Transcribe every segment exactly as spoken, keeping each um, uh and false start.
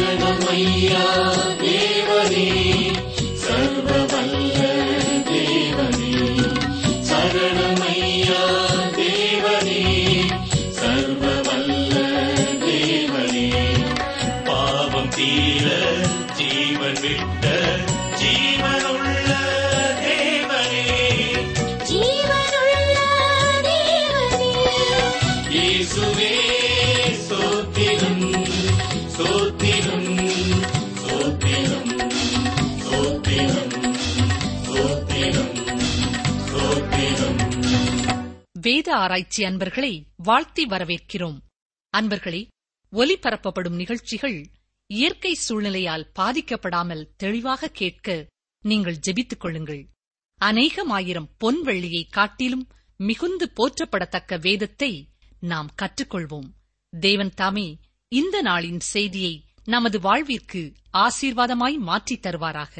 சரணமையா தேவனே, சர்வவல்ல தேவனே, சரணமையா தேவனே, சர்வவல்ல தேவனே, பாவம் தீர ஜீவன் விட்ட ஜீவனுள்ள தேவனே, ஜீவனுள்ள தேவனே, இயேசுவே ஸ்தோத்திரம் ஸ்தோத்திரம் ஸ்தோத்திரம் ஸ்தோத்திரம் ஸ்தோத்திரம் ஸ்தோத்திரம். வேத ஆராய்ச்சி அன்பர்களை வாழ்த்தி வரவேற்கிறோம். அன்பர்களே, ஒலிபரப்பப்படும் நிகழ்ச்சிகள் இயற்கை சூழ்நிலையால் பாதிக்கப்படாமல் தெளிவாக கேட்க நீங்கள் ஜெபித்துக் கொள்ளுங்கள். அநேகமாயிரம் பொன் வெள்ளியை காட்டிலும் மிகுந்து போற்றப்படத்தக்க வேதத்தை நாம் கற்றுக்கொள்வோம். தேவன் தாமே இந்த நாளின் செய்தியை நமது வாழ்விற்கு ஆசீர்வாதமாய் மாற்றித் தருவாராக.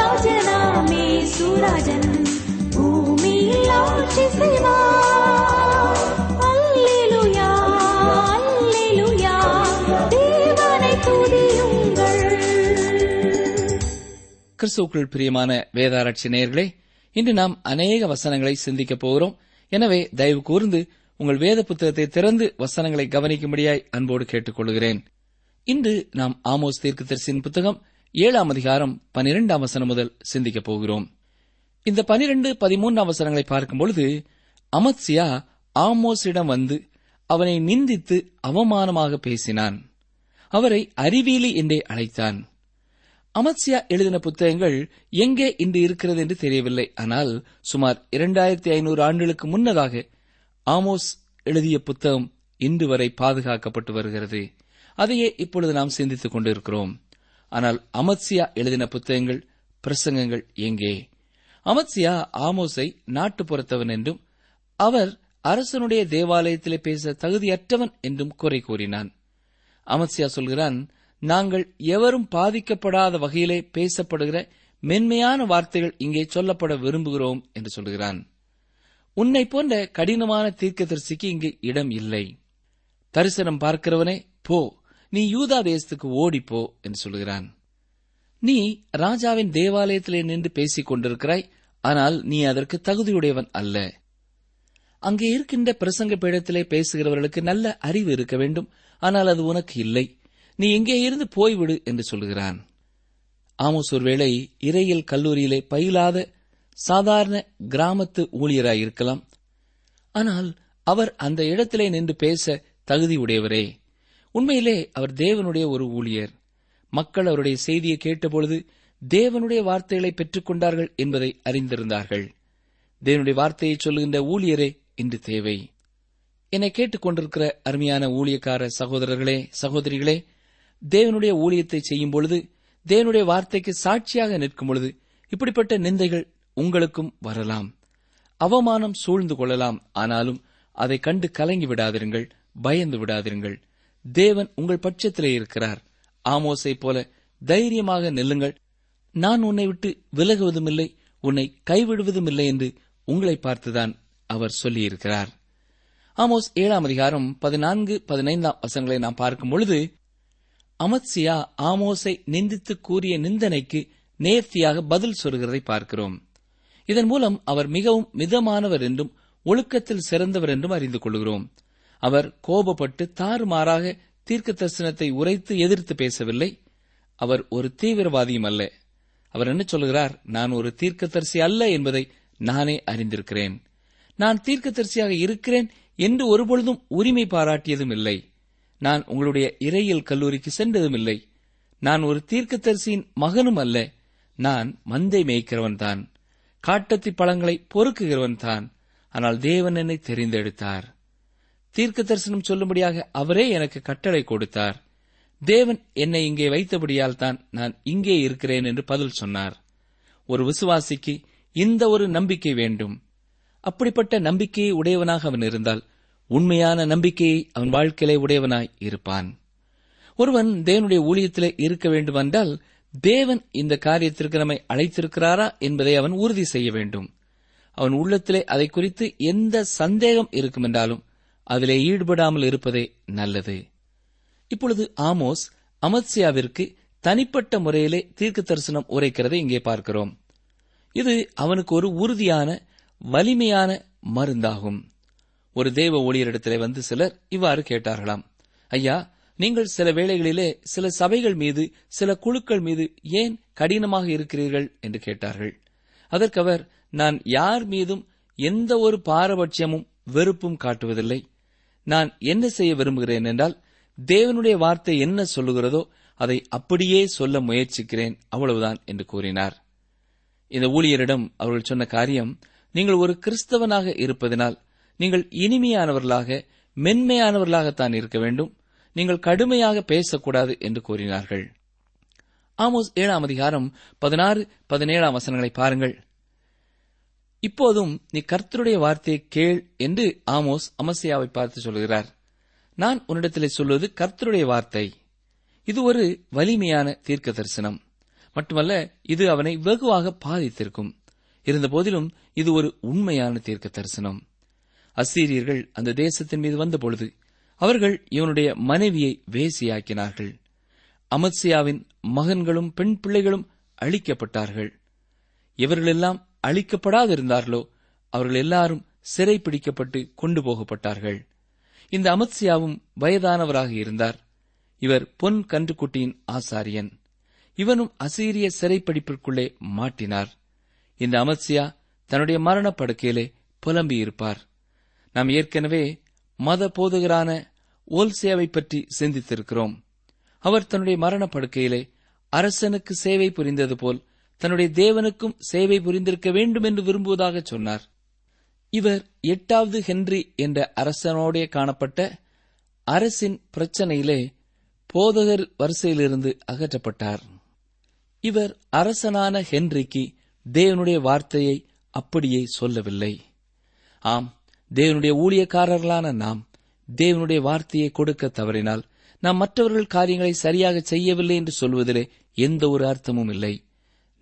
ராஜனாமே சூராஜன் பூமியில் ஆட்சி செய்வார். அல்லேலூயா, அல்லேலூயா, தேவனை துதியுங்கள். கிறிஸ்துவுக்குள் பிரியமான வேதாராய்ச்சி நேயர்களே, இன்று நாம் அநேக வசனங்களை சிந்திக்கப் போகிறோம். எனவே தயவு கூர்ந்து உங்கள் வேத புத்தகத்தை திறந்து வசனங்களை கவனிக்கும்படியாய் அன்போடு கேட்டுக்கொள்கிறேன். இன்று நாம் ஆமோஸ் தீர்க்கதரிசியின் புத்தகம் ஏழாம் அதிகாரம் பனிரெண்டாம் வசனம் முதல் சிந்திக்கப் போகிறோம். இந்த பனிரெண்டு பதிமூன்றாம் வசனங்களை பார்க்கும்பொழுது, அமத்சியா ஆமோஸிடம் வந்து அவனை நிந்தித்து அவமானமாக பேசினான். அவரை அறிவியலி என்றே அழைத்தான். அமத்சியா எழுதின புத்தகங்கள் எங்கே இன்று இருக்கிறது என்று தெரியவில்லை. ஆனால் சுமார் இரண்டாயிரத்தி ஐநூறு ஆண்டுகளுக்கு முன்னதாக ஆமோஸ் எழுதிய புத்தகம் இன்று வரை பாதுகாக்கப்பட்டு வருகிறது. அதையே இப்பொழுது நாம் சிந்தித்துக் கொண்டிருக்கிறோம். ஆனால் அமத்சியா எழுதின புத்தகங்கள், பிரசங்கங்கள் எங்கே? அமத்சியா ஆமோஸை நாட்டுப்புறத்தவன் என்றும் அவர் அரசனுடைய தேவாலயத்திலே பேச தகுதியற்றவன் என்றும் குறை கூறினான். அமத்சியா சொல்கிறான், நாங்கள் எவரும் பாதிக்கப்படாத வகையிலே பேசப்படுகிற மென்மையான வார்த்தைகள் இங்கே சொல்லப்பட விரும்புகிறோம் என்று சொல்கிறான். உன்னை போன்ற கடினமான தீர்க்கதரிசிக்கு இங்கு இடம் இல்லை. தரிசனம் பார்க்கிறவனே, போ, நீ யூதா தேசத்துக்கு ஓடிப்போ என்று சொல்கிறான். நீ ராஜாவின் தேவாலயத்திலே நின்று பேசிக் கொண்டிருக்கிறாய். ஆனால் நீ அதற்கு தகுதியுடையவன் அல்ல. அங்கே இருக்கின்ற பிரசங்க பீடத்திலே பேசுகிறவர்களுக்கு நல்ல அறிவு இருக்க வேண்டும். ஆனால் அது உனக்கு இல்லை. நீ எங்கே இருந்து போய்விடு என்று சொல்கிறான். ஆமோஸ் ஒருவேளை இறையியல் கல்லூரியிலே பயிலாத சாதாரண கிராமத்து ஊழியராயிருக்கலாம். ஆனால் அவர் அந்த இடத்திலே நின்று பேச தகுதியுடையவரே. உண்மையிலே அவர் தேவனுடைய ஒரு ஊழியர். மக்கள் அவருடைய செய்தியை கேட்டபொழுது தேவனுடைய வார்த்தைகளை பெற்றுக் கொண்டார்கள் என்பதை அறிந்திருந்தார்கள். தேவனுடைய வார்த்தையை சொல்லுகின்ற ஊழியரே இன்று தேவை. என்னை கேட்டுக்கொண்டிருக்கிற அருமையான ஊழியக்கார சகோதரர்களே, சகோதரிகளே, தேவனுடைய ஊழியத்தை செய்யும் பொழுது, தேவனுடைய வார்த்தைக்கு சாட்சியாக நிற்கும் பொழுது இப்படிப்பட்ட நிந்தைகள் உங்களுக்கும் வரலாம். அவமானம் சூழ்ந்து கொள்ளலாம். ஆனாலும் அதை கண்டு கலங்கி விடாதிருங்கள், பயந்து விடாதிருங்கள். தேவன் உங்கள் பட்சத்திலே இருக்கிறார். ஆமோஸை போல தைரியமாக நில்லுங்கள். நான் உன்னை விட்டு விலகுவதும் இல்லை, உன்னை கைவிடுவதும் இல்லை என்று உங்களை பார்த்துதான் அவர் சொல்லியிருக்கிறார். ஆமோஸ் ஏழாம் அதிகாரம் பதினான்கு பதினைந்தாம் வசனங்களை நாம் பார்க்கும் பொழுது, அமத்சியா ஆமோஸை நிந்தித்து கூறிய நிந்தனைக்கு நேர்த்தியாக பதில் சொல்கிறதை பார்க்கிறோம். இதன் மூலம் அவர் மிகவும் மிதமானவர் என்றும் ஒழுக்கத்தில் சிறந்தவர் என்றும் அறிந்து கொள்கிறோம். அவர் கோபப்பட்டு தாறுமாறாக தீர்க்க தரிசனத்தை உரைத்து எதிர்த்து பேசவில்லை. அவர் ஒரு தீவிரவாதியும் அல்ல. அவர் என்ன சொல்கிறார்? நான் ஒரு தீர்க்கதரிசி அல்ல என்பதை நானே அறிந்திருக்கிறேன். நான் தீர்க்கதரிசியாக இருக்கிறேன் என்று ஒருபொழுதும் உரிமை பாராட்டியதும் இல்லை. நான் உங்களுடைய இறையியல் கல்லூரிக்கு சென்றதும் இல்லை. நான் ஒரு தீர்க்கதரிசியின் மகனும் அல்ல. நான் மந்தை மேய்க்கிறவன் தான், காட்டத்தி பழங்களை பொறுக்குகிறவன் தான். ஆனால் தேவன் என்னை தெரிந்தெடுத்தார். தீர்க்க தரிசனம் சொல்லும்படியாக அவரே எனக்கு கட்டளை கொடுத்தார். தேவன் என்னை இங்கே வைத்தபடியால் தான் நான் இங்கே இருக்கிறேன் என்று பதில் சொன்னார். ஒரு விசுவாசிக்கு இந்த ஒரு நம்பிக்கை வேண்டும். அப்படிப்பட்ட நம்பிக்கையை உடையவனாக அவன் இருந்தால் உண்மையான நம்பிக்கையை அவன் வாழ்க்கையிலே உடையவனாய் இருப்பான். ஒருவன் தேவனுடைய ஊழியத்திலே இருக்க வேண்டுமென்றால் தேவன் இந்த காரியத்திற்கு நம்மை அழைத்திருக்கிறாரா என்பதை அவன் உறுதி செய்ய வேண்டும். அவன் உள்ளத்திலே அதை குறித்து எந்த சந்தேகம் இருக்கும் என்றாலும் அதிலே ஈடுபடாமல் இருப்பதே நல்லது. இப்பொழுது ஆமோஸ் அமத்சியாவிற்கு தனிப்பட்ட முறையிலே தீர்க்க தரிசனம் உரைக்கிறதை இங்கே பார்க்கிறோம். இது அவனுக்கு ஒரு உறுதியான வலிமையான மருந்தாகும். ஒரு தேவ ஊழியரிடத்திலே வந்து சிலர் இவ்வாறு கேட்டார்களாம், ஐயா, நீங்கள் சில வேளைகளிலே சில சபைகள் மீது, சில குழுக்கள் மீது ஏன் கடினமாக இருக்கிறீர்கள் என்று கேட்டார்கள். அதற்கு அவர், நான் யார் மீதும் எந்த ஒரு பாரபட்சமும் வெறுப்பும் காட்டுவதில்லை. நான் என்ன செய்ய விரும்புகிறேன் என்றால் தேவனுடைய வார்த்தை என்ன சொல்லுகிறதோ அதை அப்படியே சொல்ல முயற்சிக்கிறேன், அவ்வளவுதான் என்று கூறினார். இந்த ஊழியரிடம் அவர்கள் சொன்ன காரியம், நீங்கள் ஒரு கிறிஸ்தவனாக இருப்பதனால் நீங்கள் இனிமையானவர்களாக, மென்மையானவர்களாகத்தான் இருக்க வேண்டும். நீங்கள் கடுமையாக பேசக்கூடாது என்று கூறினார்கள். ஆமோஸ் ஏழாம் அதிகாரம் பதினாறு பதினேழாம் வசனங்களை பாருங்கள். இப்போதும் நீ கர்த்தருடைய வார்த்தையை கேள் என்று ஆமோஸ் அமத்சியாவை பார்த்து சொல்கிறார். நான் உன்னிடத்திலே சொல்வது கர்த்தருடைய வார்த்தை. இது ஒரு வலிமையான தீர்க்க தரிசனம். மட்டுமல்ல, இது அவனை வெகுவாக பாதித்திருக்கும். இருந்தபோதிலும் இது ஒரு உண்மையான தீர்க்க தரிசனம். அசீரியர்கள் அந்த தேசத்தின் மீது வந்தபொழுது அவர்கள் இவனுடைய மனைவியை வேசியாக்கினார்கள். அமத்சியாவின் மகன்களும் பெண் பிள்ளைகளும் அழிக்கப்பட்டார்கள். இவர்களெல்லாம் அழிக்கப்படாதிருந்தார்களோ அவர்கள் எல்லாரும் சிறை பிடிக்கப்பட்டு கொண்டு போகப்பட்டார்கள். இந்த அமத்சியாவும் வயதானவராக இருந்தார். இவர் பொன் கன்றுக்குட்டியின் ஆசாரியன். இவனும் அசீரிய சிறைப்பிடிப்பிற்குள்ளே மாட்டினார். இந்த அமத்சியா தன்னுடைய மரணப்படுக்கையிலே புலம்பியிருப்பார். நாம் ஏற்கனவே மத போதகரான ஓல்சேவை பற்றி சிந்தித்திருக்கிறோம். அவர் தன்னுடைய மரணப்படுக்கையிலே அரசனுக்கு சேவை புரிந்தது போல் தன்னுடைய தேவனுக்கும் சேவை புரிந்திருக்க வேண்டும் என்று விரும்புவதாக சொன்னார். இவர் எட்டாவது ஹென்றி என்ற அரசனோடே காணப்பட்ட அரசின் பிரச்சனையிலே போதகர் வரிசையிலிருந்து அகற்றப்பட்டார். இவர் அரசனான ஹென்றிக்கு தேவனுடைய வார்த்தையை அப்படியே சொல்லவில்லை. ஆம், தேவனுடைய ஊழியக்காரர்களான நாம் தேவனுடைய வார்த்தையை கொடுக்க தவறினால் நாம் மற்றவர்கள் காரியங்களை சரியாக செய்யவில்லை என்று சொல்வதிலே எந்த ஒரு அர்த்தமும் இல்லை.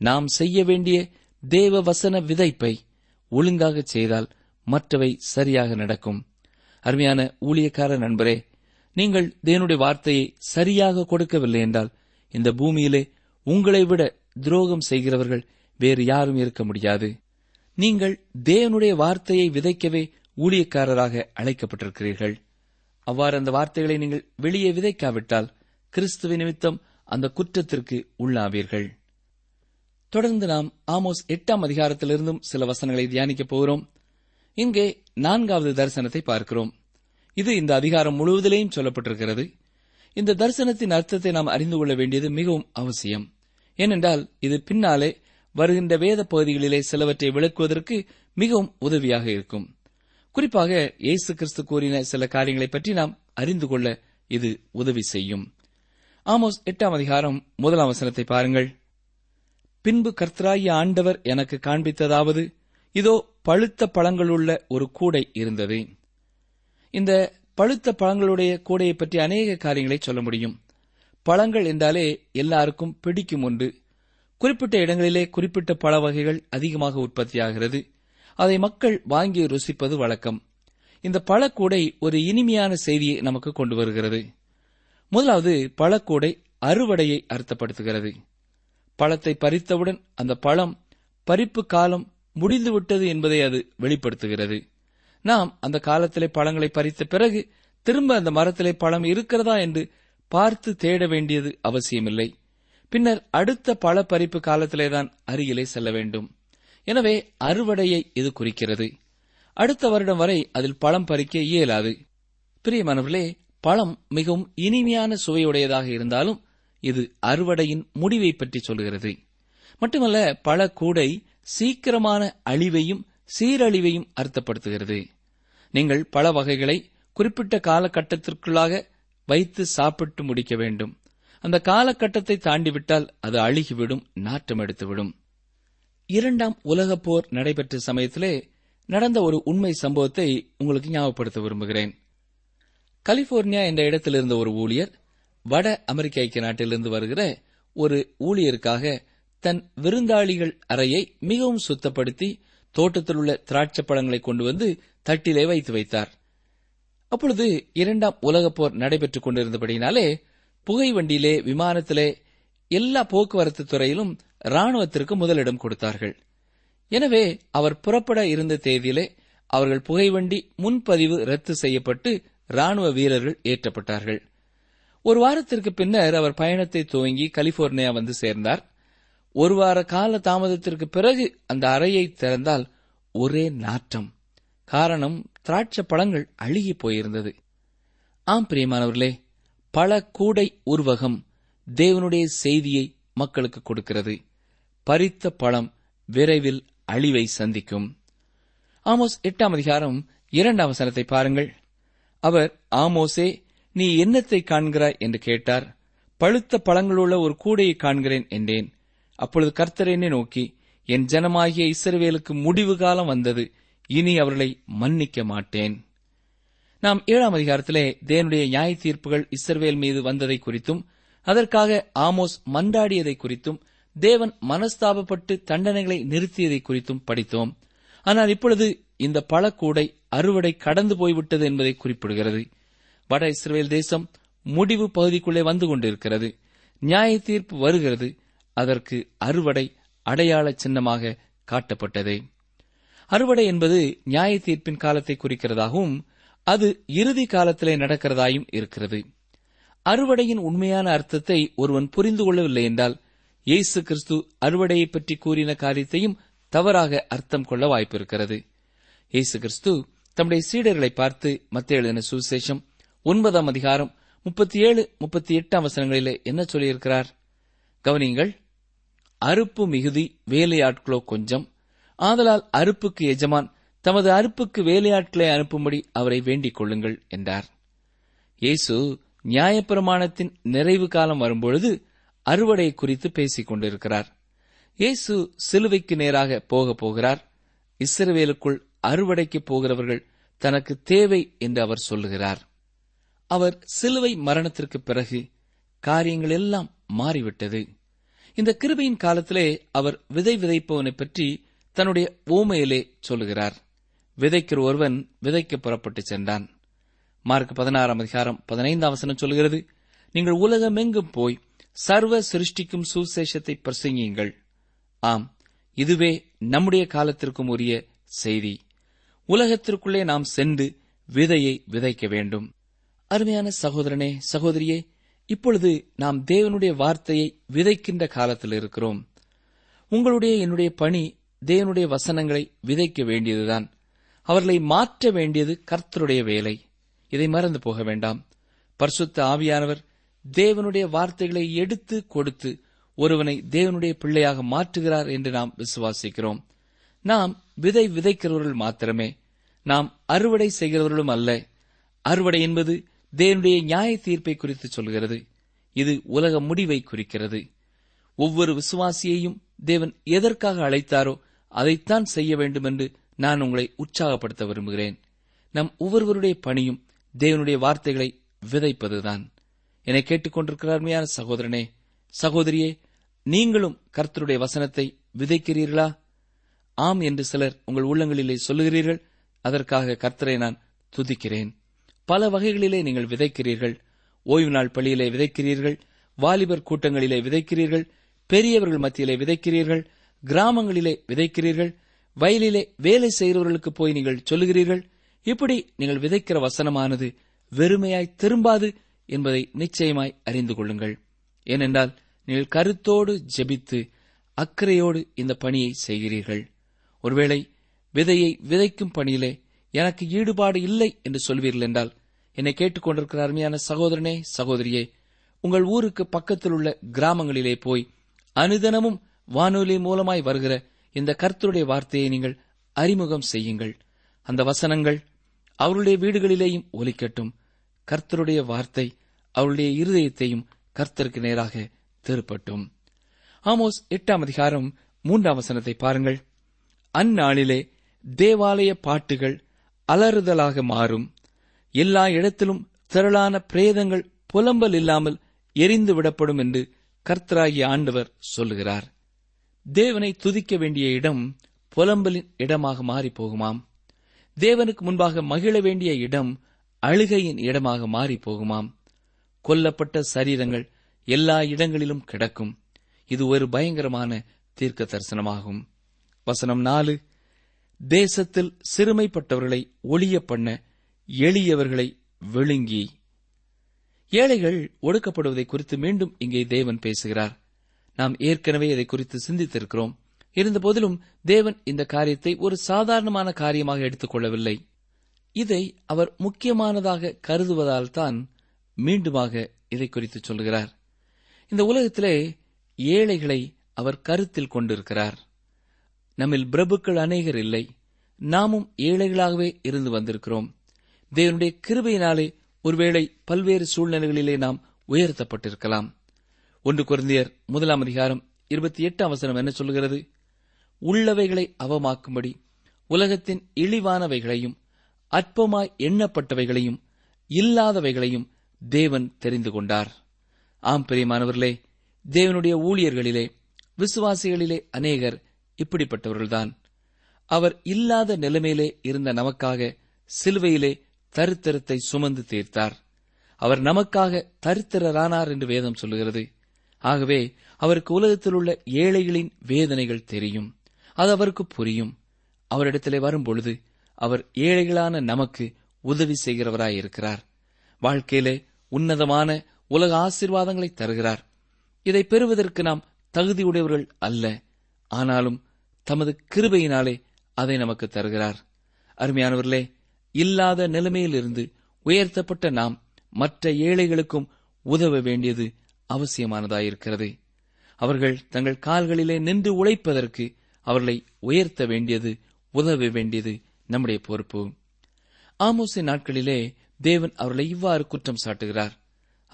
நாம் செய்ய வேண்டிய தேவ வசன விதைப்பை ஒழுங்காக செய்தால் மற்றவை சரியாக நடக்கும். அருமையான ஊழியக்கார நண்பரே, நீங்கள் தேவனுடைய வார்த்தையை சரியாக கொடுக்கவில்லை என்றால் இந்த பூமியிலே உங்களை விட துரோகம் செய்கிறவர்கள் வேறு யாரும் இருக்க முடியாது. நீங்கள் தேவனுடைய வார்த்தையை விதைக்கவே ஊழியக்காரராக அழைக்கப்பட்டிருக்கிறீர்கள். அவ்வாறு அந்த வார்த்தைகளை நீங்கள் வெளியே விதைக்காவிட்டால் கிறிஸ்துவ நிமித்தம் அந்த குற்றத்திற்கு உள்ளாவீர்கள். தொடர்ந்து நாம் ஆமோஸ் எட்டாம் அதிகாரத்திலிருந்தும் சில வசனங்களை தியானிக்கப் போகிறோம். இங்கே நான்காவது தரிசனத்தை பார்க்கிறோம். இது இந்த அதிகாரம் முழுவதிலேயும் சொல்லப்பட்டிருக்கிறது. இந்த தரிசனத்தின் அர்த்தத்தை நாம் அறிந்து கொள்ள வேண்டியது மிகவும் அவசியம். ஏனென்றால் இது பின்னாலே வருகின்ற வேத பகுதிகளிலே சிலவற்றை விளக்குவதற்கு மிகவும் உதவியாக இருக்கும். குறிப்பாக இயேசு கிறிஸ்து கூறின சில காரியங்களை பற்றி நாம் அறிந்து கொள்ள இது உதவி செய்யும். ஆமோஸ் எட்டாம் அதிகாரம் முதலாம் வசனத்தை பாருங்கள். பின்பு கர்த்தராகிய ஆண்டவர் எனக்கு காண்பித்ததாவது, இதோ பழுத்த பழங்களுள்ள ஒரு கூடை இருந்தது. இந்த பழுத்த பழங்களுடைய கூடையை பற்றி அநேக காரியங்களை சொல்ல முடியும். பழங்கள் என்றாலே எல்லாருக்கும் பிடிக்கும் ஒன்று. குறிப்பிட்ட இடங்களிலே குறிப்பிட்ட பழ வகைகள் அதிகமாக உற்பத்தியாகிறது. அதை மக்கள் வாங்கி ருசிப்பது வழக்கம். இந்த பழக்கூடை ஒரு இனிமையான செய்தியை நமக்கு கொண்டு வருகிறது. முதலாவது, பழக்கூடை அறுவடையை அர்த்தப்படுத்துகிறது. பழத்தை பறித்தவுடன் அந்த பழம் பறிப்பு காலம் முடிந்துவிட்டது என்பதை அது வெளிப்படுத்துகிறது. நாம் அந்த காலத்திலே பழங்களை பறித்த பிறகு திரும்ப அந்த மரத்திலே பழம் இருக்கிறதா என்று பார்த்து தேட வேண்டியது அவசியமில்லை. பின்னர் அடுத்த பழ பறிப்பு காலத்திலேதான் அருகிலே செல்ல வேண்டும். எனவே அறுவடையை இது குறிக்கிறது. அடுத்த வருடம் வரை அதில் பழம் பறிக்க இயலாது. பிரியமானவர்களே, பழம் மிகவும் இனிமையான சுவையுடையதாக இருந்தாலும் இது அறுவடையின் முடிவை பற்றி சொல்கிறது. மட்டுமல்ல, பல கூடை சீக்கிரமான அழிவையும் சீரழிவையும் அர்த்தப்படுத்துகிறது. நீங்கள் பல வகைகளை குறிப்பிட்ட காலகட்டத்திற்குள்ளாக வைத்து சாப்பிட்டு முடிக்க வேண்டும். அந்த காலகட்டத்தை தாண்டிவிட்டால் அது அழுகிவிடும், நாற்றம் எடுத்துவிடும். இரண்டாம் உலகப் போர் நடைபெற்ற சமயத்திலே நடந்த ஒரு உண்மை சம்பவத்தை உங்களுக்கு ஞாபகப்படுத்த விரும்புகிறேன். கலிபோர்னியா என்ற இடத்தில் இருந்த ஒரு ஊழியர் வட அமெரிக்க ஐக்கிய நாட்டிலிருந்து வருகிற ஒரு ஊழியருக்காக தன் விருந்தாளிகள் அறையை மிகவும் சுத்தப்படுத்தி தோட்டத்தில் உள்ள திராட்சை பழங்களை கொண்டு வந்து தட்டிலே வைத்து வைத்தார். அப்பொழுது இரண்டாம் உலகப் போர் நடைபெற்றுக் கொண்டிருந்தபடியினாலே புகை வண்டியிலே, விமானத்திலே, எல்லா போக்குவரத்து துறையிலும் ராணுவத்திற்கு முதலிடம் கொடுத்தார்கள். எனவே அவர் புறப்பட இருந்த தேதியிலே அவர்கள் புகை வண்டி முன்பதிவு ரத்து செய்யப்பட்டு ராணுவ வீரர்கள் ஏற்றப்பட்டார்கள். ஒரு வாரத்திற்கு பின்னர் அவர் பயணத்தை துவங்கி கலிபோர்னியா வந்து சேர்ந்தார். ஒரு வார கால தாமதத்திற்கு பிறகு அந்த அறையை திறந்தால் ஒரே நாற்றம். காரணம், திராட்சை பழங்கள் அழுகி போயிருந்தது. ஆம் பிரியமானவர்களே, பல கூடை உருவகம் தேவனுடைய செய்தியை மக்களுக்கு கொடுக்கிறது. பறித்த பழம் விரைவில் அழிவை சந்திக்கும். ஆமோஸ் எட்டாம் அதிகாரம் இரண்டாம் வசனத்தை பாருங்கள். அவர், ஆமோசே, நீ என்னத்தை காண்கிறாய் என்று கேட்டார். பழுத்த பழங்களுள்ள ஒரு கூடையை காண்கிறேன் என்றேன். அப்பொழுது கர்த்தர் என்னை நோக்கி, என் ஜனமாகிய இஸ்ரவேலுக்கு முடிவு காலம் வந்தது, இனி அவர்களை மன்னிக்க மாட்டேன். நாம் ஏழாம் அதிகாரத்திலே தேவனுடைய நியாய தீர்ப்புகள் இஸ்ரவேல் மீது வந்ததை குறித்தும் அதற்காக ஆமோஸ் மன்றாடியதை குறித்தும் தேவன் மனஸ்தாபப்பட்டு தண்டனைகளை நிறுத்தியதை குறித்தும் படித்தோம். ஆனால் இப்பொழுது இந்த பழக்கூடை அறுவடை கடந்து போய்விட்டது என்பதை குறிப்பிடுகிறது. வட இஸ்ரவேல் தேசம் முடிவு பகுதிக்குள்ளே வந்து கொண்டிருக்கிறது. நியாய தீர்ப்பு வருகிறது. அதற்கு அறுவடை அடையாள சின்னமாக காட்டப்பட்டது. அறுவடை என்பது நியாய தீர்ப்பின் காலத்தை குறிக்கிறதாகவும் அது இறுதி காலத்திலே நடக்கிறதாயும் இருக்கிறது. அறுவடையின் உண்மையான அர்த்தத்தை ஒருவன் புரிந்து கொள்ளவில்லை என்றால் இயேசு கிறிஸ்து அறுவடையை பற்றி கூறின காரியத்தையும் தவறாக அர்த்தம் கொள்ள வாய்ப்பிருக்கிறது. இயேசு கிறிஸ்து தம்முடைய சீடர்களை பார்த்து மத்தேயு எழுதின சுவிசேஷம் ஒன்பதாம் அதிகாரம் முப்பத்தி ஏழு முப்பத்தி எட்டாம் வசனங்களிலே என்ன சொல்லியிருக்கிறார்? கவனியுங்கள். அறுப்பு மிகுதி, வேலையாட்களோ கொஞ்சம். ஆதலால் அறுப்புக்கு எஜமான் தமது அறுப்புக்கு வேலையாட்களை அனுப்பும்படி அவரை வேண்டிக் கொள்ளுங்கள் என்றார். இயேசு நியாயப்பிரமாணத்தின் நிறைவு காலம் வரும்பொழுது அறுவடை குறித்து பேசிக் கொண்டிருக்கிறார். இயேசு சிலுவைக்கு நேராக போக போகிறார். இஸ்ரவேலுக்குள் அறுவடைக்கு போகிறவர்கள் தனக்கு தேவை என்று அவர் சொல்லுகிறார். அவர் சிலுவை மரணத்திற்கு பிறகு காரியங்கள் எல்லாம் மாறிவிட்டது. இந்த கிருபையின் காலத்திலே அவர் விதை விதைப்பவனை பற்றி தன்னுடைய ஓமையிலே சொல்லுகிறார். விதைக்கிற ஒருவன் விதைக்க புறப்பட்டு சென்றான். மார்க் பதினாறாம் அதிகாரம் பதினைந்தாம் வசனம் சொல்கிறது, நீங்கள் உலகமெங்கும் போய் சர்வ சிருஷ்டிக்கும் சுசேஷத்தை பிரசங்கியுங்கள். ஆம், இதுவே நம்முடைய காலத்திற்கும் உரிய செய்தி. உலகத்திற்குள்ளே நாம் சென்று விதையை விதைக்க வேண்டும். அருமையான சகோதரனே, சகோதரியே, இப்பொழுது நாம் தேவனுடைய வார்த்தையை விதைக்கின்ற காலத்தில் இருக்கிறோம். உங்களுடைய என்னுடைய பணி தேவனுடைய வசனங்களை விதைக்க வேண்டியதுதான். அவர்களை மாற்ற வேண்டியது கர்த்தருடைய வேலை. இதை மறந்து போக வேண்டாம். பரிசுத்த ஆவியானவர் தேவனுடைய வார்த்தைகளை எடுத்து கொடுத்து ஒருவனை தேவனுடைய பிள்ளையாக மாற்றுகிறார் என்று நாம் விசுவாசிக்கிறோம். நாம் விதை விதைக்கிறவர்கள் மாத்திரமே, நாம் அறுவடை செய்கிறவர்களும் அல்ல. அறுவடை என்பது தேவனுடைய நியாய தீர்ப்பை குறித்து சொல்கிறது. இது உலக முடிவை குறிக்கிறது. ஒவ்வொரு விசுவாசியையும் தேவன் எதற்காக அழைத்தாரோ அதைத்தான் செய்ய வேண்டும் என்று நான் உங்களை உற்சாகப்படுத்த விரும்புகிறேன். நம் ஒவ்வொருவருடைய பணியும் தேவனுடைய வார்த்தைகளை விதைப்பதுதான். என்னை கேட்டுக்கொண்டிருக்கிற அருமையான சகோதரனே, சகோதரியே, நீங்களும் கர்த்தருடைய வசனத்தை விதைக்கிறீர்களா? ஆம் என்று சிலர் உங்கள் உள்ளங்களிலே சொல்லுகிறீர்கள். அதற்காக கர்த்தரை நான் துதிக்கிறேன். பல வகைகளிலே நீங்கள் விதைக்கிறீர்கள். ஓய்வு நாள் பள்ளியிலே விதைக்கிறீர்கள், வாலிபர் கூட்டங்களிலே விதைக்கிறீர்கள், பெரியவர்கள் மத்தியிலே விதைக்கிறீர்கள், கிராமங்களிலே விதைக்கிறீர்கள், வயலிலே வேலை செய்கிறவர்களுக்கு போய் நீங்கள் சொல்லுகிறீர்கள். இப்படி நீங்கள் விதைக்கிற வசனமானது வெறுமையாய் திரும்பாது என்பதை நிச்சயமாய் அறிந்து கொள்ளுங்கள். ஏனென்றால் நீங்கள் கருத்தோடு ஜெபித்து அக்கறையோடு இந்த பணியை செய்கிறீர்கள். ஒருவேளை விதையை விதைக்கும் பணியிலே எனக்கு ஈடுபாடு இல்லை என்று சொல்வீர்கள் என்றால் என்னை கேட்டுக்கொண்டிருக்கிற அருமையான சகோதரனே, சகோதரியே, உங்கள் ஊருக்கு பக்கத்தில் உள்ள கிராமங்களிலே போய் அனுதினமும் வானொலி மூலமாய் வருகிற இந்த கர்த்தருடைய வார்த்தையை நீங்கள் அறிமுகம் செய்யுங்கள். அந்த வசனங்கள் அவருடைய வீடுகளிலேயும் ஒலிக்கட்டும். கர்த்தருடைய வார்த்தை அவருடைய இருதயத்தையும் கர்த்தருக்கு நேராக திருப்பட்டும். ஆமோஸ் எட்டாம் அதிகாரம் மூன்றாம் வசனத்தை பாருங்கள். அந்நாளிலே தேவாலய பாட்டுகள் அலறுதலாக மாறும். எல்லா இடத்திலும் திரளான பிரேதங்கள் புலம்பல் இல்லாமல் எரிந்து விடப்படும் என்று கர்த்தராகிய ஆண்டவர் சொல்லுகிறார். தேவனை துதிக்க வேண்டிய இடம் புலம்பலின் இடமாக மாறி போகுமாம். தேவனுக்கு முன்பாக மகிழ வேண்டிய இடம் அழுகையின் இடமாக மாறி போகுமாம். கொல்லப்பட்ட சரீரங்கள் எல்லா இடங்களிலும் கிடக்கும். இது ஒரு பயங்கரமான தீர்க்க தரிசனமாகும். வசனம் நாலு, தேசத்தில் சிறுமைப்பட்டவர்களை ஒளிய பண்ண எளியவர்களை விழுங்கி. ஏழைகள் ஒடுக்கப்படுவதை குறித்து மீண்டும் இங்கே தேவன் பேசுகிறார். நாம் ஏற்கனவே இதை குறித்து சிந்தித்திருக்கிறோம். இருந்தபோதிலும் தேவன் இந்த காரியத்தை ஒரு சாதாரணமான காரியமாக எடுத்துக்கொள்ளவில்லை. இதை அவர் முக்கியமானதாக கருதுவதால் தான் மீண்டுமாக இதை குறித்து சொல்கிறார். இந்த உலகத்திலே ஏழைகளை அவர் கருத்தில் கொண்டிருக்கிறார். நம்மில் பிரபுக்கள் அநேகர் இல்லை. நாமும் ஏழைகளாகவே இருந்து வந்திருக்கிறோம். தேவனுடைய கிருபையினாலே ஒருவேளை பல்வேறு சூழ்நிலைகளிலே நாம் உயர்த்தப்பட்டிருக்கலாம். ஒன்று கொரிந்தியர் முதலாம் அதிகாரம் இருபத்தி எட்டாம் வசனம் என்ன சொல்கிறது? உள்ளவைகளை அவமாக்கும்படி உலகத்தின் இழிவானவைகளையும் அற்பமாய் எண்ணப்பட்டவைகளையும் இல்லாதவைகளையும் தேவன் தெரிந்து கொண்டார். ஆம் பிரியமானவர்களே, தேவனுடைய ஊழியர்களிலே விசுவாசிகளிலே அநேகர் இப்படிப்பட்டவர்கள்தான். அவர் இல்லாத நிலைமையிலே இருந்த நமக்காக சிலுவையிலே தரித்திரத்தை சுமந்து தீர்த்தார். அவர் நமக்காக தரித்திரரானார் என்று வேதம் சொல்லுகிறது. ஆகவே அவருக்கு உலகத்தில் உள்ள ஏழைகளின் வேதனைகள் தெரியும், அது அவருக்கு புரியும். அவரிடத்திலே வரும்பொழுது அவர் ஏழைகளான நமக்கு உதவி செய்கிறவராயிருக்கிறார். வாழ்க்கையிலே உன்னதமான உலக ஆசீர்வாதங்களை தருகிறார். இதை பெறுவதற்கு நாம் தகுதியுடையவர்கள் அல்ல, ஆனாலும் தமது கிருபையினாலே அதை நமக்கு தருகிறார். அருமையானவர்களே, இல்லாத நிலைமையிலிருந்து உயர்த்தப்பட்ட நாம் மற்ற ஏழைகளுக்கும் உதவ வேண்டியது அவசியமானதாயிருக்கிறது. அவர்கள் தங்கள் கால்களிலே நின்று உழைப்பதற்கு அவர்களை உயர்த்த வேண்டியது, உதவ வேண்டியது நம்முடைய பொறுப்பு. ஆமோஸின் நாட்களிலே தேவன் அவர்களை இவ்வாறு குற்றம் சாட்டுகிறார்.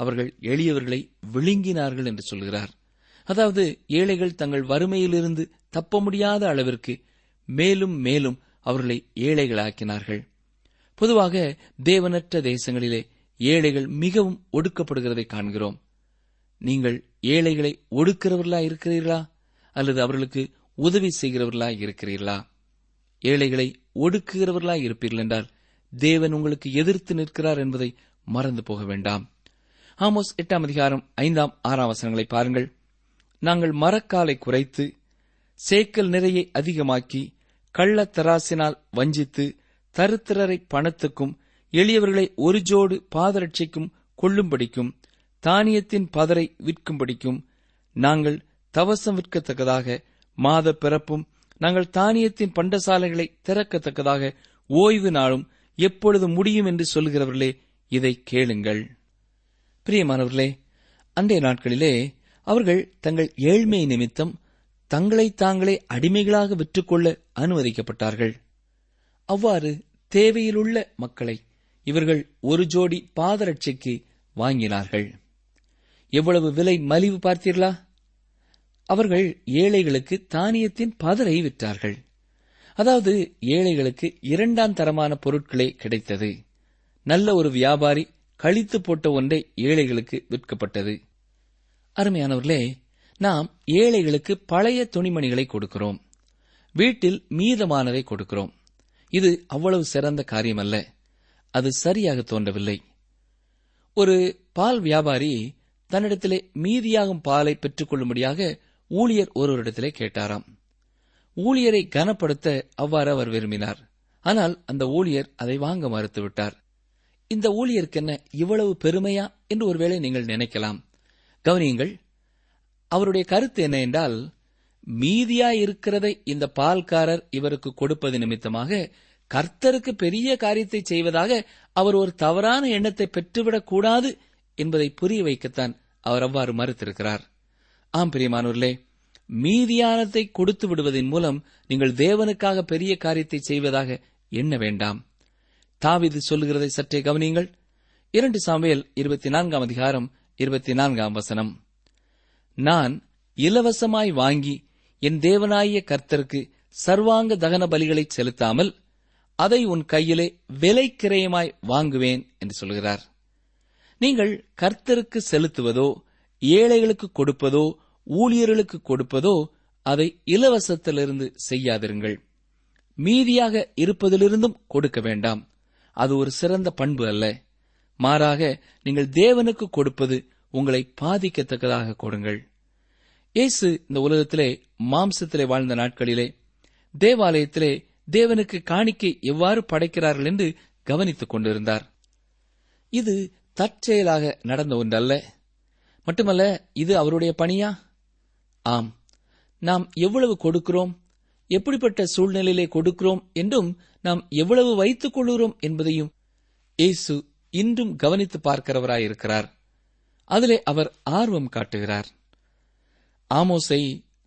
அவர்கள் எளியவர்களை விழுங்கினார்கள் என்று சொல்கிறார். அதாவது ஏழைகள் தங்கள் வறுமையிலிருந்து தப்ப முடியாத அளவிற்கு மேலும் மேலும் அவர்களை ஏழைகளாக்கினார்கள். பொதுவாக தேவனற்ற தேசங்களிலே ஏழைகள் மிகவும் ஒடுக்கப்படுகிறதை காண்கிறோம். நீங்கள் ஏழைகளை ஒடுக்கிறவர்களாய் இருக்கிறீர்களா அல்லது அவர்களுக்கு உதவி செய்கிறவர்களாய் இருக்கிறீர்களா? ஏழைகளை ஒடுக்குகிறவர்களாய் இருப்பீர்கள் என்றால் தேவன் உங்களுக்கு எதிர்த்து நிற்கிறார் என்பதை மறந்து போக வேண்டாம். ஆமோஸ் எட்டாம் அதிகாரம் ஐந்தாம் ஆறாம் வசனங்களை பாருங்கள். நாங்கள் மரக்காலை குறைத்து சேக்கல் நிறையை அதிகமாக்கி கள்ளத்தராசினால் வஞ்சித்து தருத்திரரை பணத்துக்கும் எளியவர்களை ஒரு ஜோடு பாதரட்சைக்கும் கொள்ளும்படிக்கும் தானியத்தின் பதரை விற்கும்படிக்கும் நாங்கள் தவசம் விற்கத்தக்கதாக மாத பிறப்பும் நாங்கள் தானியத்தின் பண்டசாலைகளை திறக்கத்தக்கதாக ஓய்வு நாளும் எப்பொழுது முடியும் என்று சொல்கிறவர்களே, இதை கேளுங்கள். பிரியமானவர்களே, அன்றைய நாட்களிலே அவர்கள் தங்கள் ஏழ்மை நிமித்தம் தங்களை தாங்களே அடிமைகளாக விற்றுக்கொள்ள அனுமதிக்கப்பட்டார்கள். அவ்வாறு தேவையிலுள்ள மக்களை இவர்கள் ஒரு ஜோடி பாதரட்சைக்கு வாங்கினார்கள். எவ்வளவு விலை மலிவு பார்த்தீர்களா? அவர்கள் ஏழைகளுக்கு தானியத்தின் பதரை விற்றார்கள். அதாவது ஏழைகளுக்கு இரண்டாம் தரமான பொருட்களே கிடைத்தது. நல்ல ஒரு வியாபாரி கழித்து போட்ட ஒன்றை ஏழைகளுக்கு விற்கப்பட்டது. அருமையானவர்களே, நாம் ஏழைகளுக்கு பழைய துணிமணிகளை கொடுக்கிறோம், வீட்டில் மீதமானதை கொடுக்கிறோம். இது அவ்வளவு சிறந்த காரியமல்ல, அது சரியாக தோன்றவில்லை. ஒரு பால் வியாபாரி தன்னிடத்திலே மீதியாகும் பாலை பெற்றுக் கொள்ளும்படியாக ஊழியர் ஒருவரிடத்திலே கேட்டாராம். ஊழியரை கனப்படுத்த அவ்வாறு அவர் விரும்பினார். ஆனால் அந்த ஊழியர் அதை வாங்க மறுத்துவிட்டார். இந்த ஊழியருக்கென்ன இவ்வளவு பெருமையா என்று ஒருவேளை நீங்கள் நினைக்கலாம். கவனியுங்கள், அவருடைய கருத்து என்ன என்றால், மீதியாயிருக்கிறதை இந்த பால்காரர் இவருக்கு கொடுப்பது நிமித்தமாக கர்த்தருக்கு பெரிய காரியத்தை செய்வதாக அவர் ஒரு தவறான எண்ணத்தை பெற்றுவிடக் கூடாது என்பதை புரிய வைக்கத்தான் அவர் அவ்வாறு மறுத்திருக்கிறார். ஆம் பிரியமானவர்களே, மீதியானத்தை கொடுத்து விடுவதன் மூலம் நீங்கள் தேவனுக்காக பெரிய காரியத்தை செய்வதாக எண்ண வேண்டாம். தாவீது சொல்லுகிறதை சற்றே கவனியுங்கள். இரண்டு சாமுவேல் இருபத்தி நான்காம் அதிகாரம் இருபத்தி நான்காம் வசனம். நான் இலவசமாய் வாங்கி என் தேவனாகிய கர்த்தருக்கு சர்வாங்க தகன பலிகளை செலுத்தாமல் அதை உன் கையிலே விலை கிரயமாய் வாங்குவேன் என்று சொல்கிறார். நீங்கள் கர்த்தருக்கு செலுத்துவதோ ஏழைகளுக்கு கொடுப்பதோ ஊழியர்களுக்கு கொடுப்பதோ அதை இலவசத்திலிருந்து செய்யாதிருங்கள். மீதியாக இருப்பதிலிருந்தும் கொடுக்க வேண்டாம். அது ஒரு சிறந்த பண்பு அல்ல. மாறாக நீங்கள் தேவனுக்கு கொடுப்பது உங்களை பாதிக்கத்தக்கதாக கொடுங்கள். இயேசு இந்த உலகத்திலே மாம்சத்திலே வாழ்ந்த நாட்களிலே தேவாலயத்திலே தேவனுக்கு காணிக்கை எவ்வாறு படைக்கிறார்கள் என்று கவனித்துக் கொண்டிருந்தார். இது தற்செயலாக நடந்த ஒன்றல்ல, மட்டுமல்ல இது அவருடைய பணியா? ஆம், நாம் எவ்வளவு கொடுக்கிறோம், எப்படிப்பட்ட சூழ்நிலையிலே கொடுக்கிறோம் என்றும் நாம் எவ்வளவு வைத்துக் கொள்கிறோம் என்பதையும் இயேசு இன்றும் கவனித்து பார்க்கிறவராயிருக்கிறார். அதிலே அவர் ஆர்வம் காட்டுகிறார். ஆமோஸை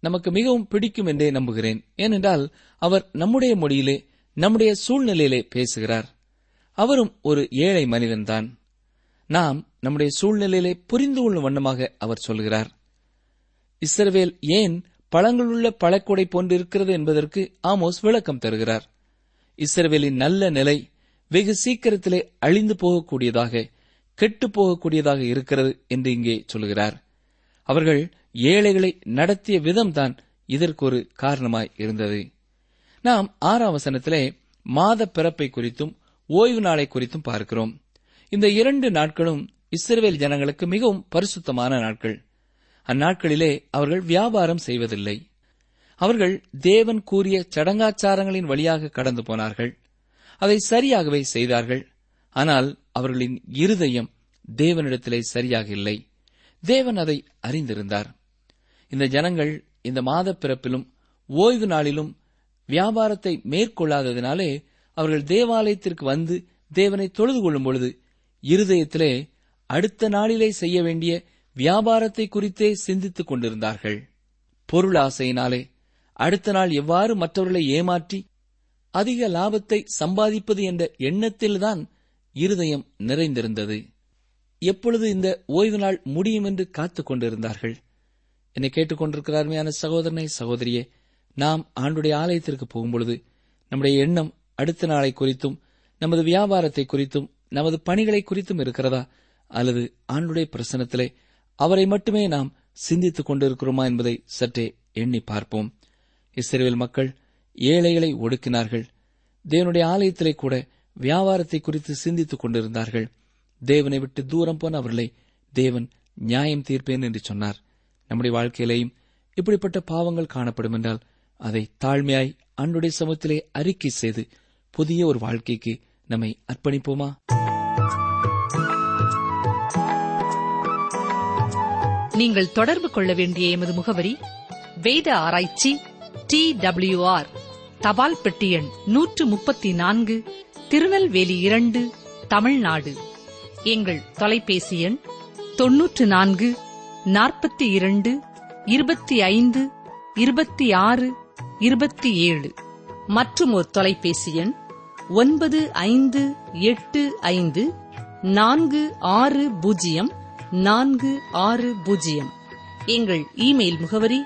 நமக்கு மிகவும் பிடிக்கும் என்றே நம்புகிறேன். ஏனென்றால் அவர் நம்முடைய மொழியிலே நம்முடைய சூழ்நிலையிலே பேசுகிறார். அவரும் ஒரு ஏழை மனிதன்தான். நாம் நம்முடைய சூழ்நிலையிலே புரிந்து கொள்ளும் வண்ணமாக அவர் சொல்கிறார். இஸ்ரவேல் ஏன் பழங்களுள்ள பழக்கொடை போன்றிருக்கிறது என்பதற்கு ஆமோஸ் விளக்கம் தருகிறார். இஸ்ரவேலின் நல்ல நிலை வெகு சீக்கிரத்திலே அழிந்து போகக்கூடியதாக, கெட்டு போகக்கூடியதாக இருக்கிறது என்று இங்கே சொல்கிறார். அவர்கள் ஏழைகளை நடத்திய விதம்தான் இதற்கு ஒரு காரணமாய் இருந்தது. நாம் ஆறாம் வசனத்திலே மாத பிறப்பை குறித்தும் ஓய்வு நாளை குறித்தும் பார்க்கிறோம். இந்த இரண்டு நாட்களும் இஸ்ரவேல் ஜனங்களுக்கு மிகவும் பரிசுத்தமான நாட்கள். அந்நாட்களிலே அவர்கள் வியாபாரம் செய்வதில்லை. அவர்கள் தேவன் கூறிய சடங்காச்சாரங்களின் வழியாக கடந்து போனார்கள். அதை சரியாகவே செய்தார்கள். ஆனால் அவர்களின் இருதயம் தேவனிடத்திலே சரியாக இல்லை. தேவன் அதை அறிந்திருந்தார். இந்த ஜனங்கள் இந்த மாத பிறப்பிலும் ஓய்வு நாளிலும் வியாபாரத்தை மேற்கொள்ளாததினாலே அவர்கள் தேவாலயத்திற்கு வந்து தேவனை தொழுது கொள்ளும் பொழுது இருதயத்திலே அடுத்த நாளிலே செய்ய வேண்டிய வியாபாரத்தை குறித்தே சிந்தித்துக் கொண்டிருந்தார்கள். பொருள் ஆசையினாலே அடுத்த நாள் எவ்வாறு மற்றவர்களை ஏமாற்றி அதிக லாபத்தை சம்பாதிப்பது என்ற எண்ணத்தில்தான் இருதயம் நிறைந்திருந்தது. எப்பொழுது இந்த ஓய்வு நாள் முடியும் என்று காத்துக் கொண்டிருந்தார்கள். என்னை கேட்டுக்கொண்டிருக்கிறார் அருமையான சகோதரனே, சகோதரியே, நாம் ஆண்டுடைய ஆலயத்திற்கு போகும்பொழுது நம்முடைய எண்ணம் அடுத்த நாளை குறித்தும் நமது வியாபாரத்தை குறித்தும் நமது பணிகளை குறித்தும் இருக்கிறதா, அல்லது ஆண்டுடைய பிரசனத்திலே அவரை மட்டுமே நாம் சிந்தித்துக் கொண்டிருக்கிறோமா என்பதை சற்றே எண்ணி பார்ப்போம். இஸ்ரவேல் மக்கள் ஏழைகளை ஒடுக்கினார்கள். தேவனுடைய ஆலயத்திலே கூட வியாபாரத்தை குறித்து சிந்தித்துக் கொண்டிருந்தார்கள். தேவனை விட்டு தூரம் போன அவர்களை தேவன் நியாயம் தீர்ப்பேன் என்று சொன்னார். நம்முடைய வாழ்க்கையிலேயும் இப்படிப்பட்ட பாவங்கள் காணப்படும் என்றால் அதை தாழ்மையாய் அன்றுடைய சமூகத்திலே அறிக்கை செய்து புதிய ஒரு வாழ்க்கைக்கு நம்மை அர்ப்பணிப்போமா? நீங்கள் தொடர்பு கொள்ள வேண்டிய எமது முகவரி: வேத ஆராய்ச்சி டி டபிள்யூ ஆர், தபால் பெட்டி எண் நூற்று முப்பத்தி நான்கு, திருநெல்வேலி இரண்டு, தமிழ்நாடு. எங்கள் தொலைபேசி எண் தொன்னூற்று நான்கு நாற்பத்தி இரண்டு இருபத்தி ஐந்து இருபத்தி ஆறு இருபத்தி ஏழு. மற்றும் ஒரு தொலைபேசி எண் ஒன்பது ஐந்து எட்டு ஐந்து நான்கு ஆறு பூஜ்ஜியம் நான்கு ஆறு பூஜ்ஜியம். எங்கள் இமெயில் முகவரி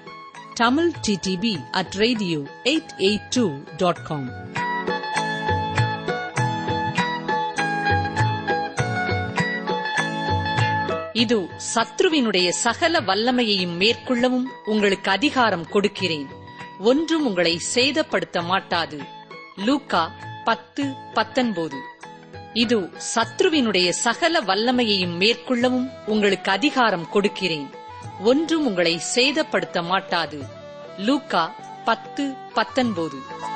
தமிழ் டிடிபி அட் ரேடியோ எட்டு எட்டு இரண்டு டாட் காம். இது சத்ருவினுடைய சகல வல்லமையையும் மேற்கொள்ளவும் உங்களுக்கு அதிகாரம் கொடுக்கிறேன், ஒன்றும் உங்களை சேதப்படுத்த மாட்டாது. லூக்கா பத்து பத்தொன்பது. இது சத்ருவினுடைய சகல வல்லமையையும் மேற்கொள்ளவும் உங்களுக்கு அதிகாரம் கொடுக்கிறேன், ஒன்றும் உங்களை சேதப்படுத்த மாட்டாது. லூக்கா பத்து பத்தொன்பது.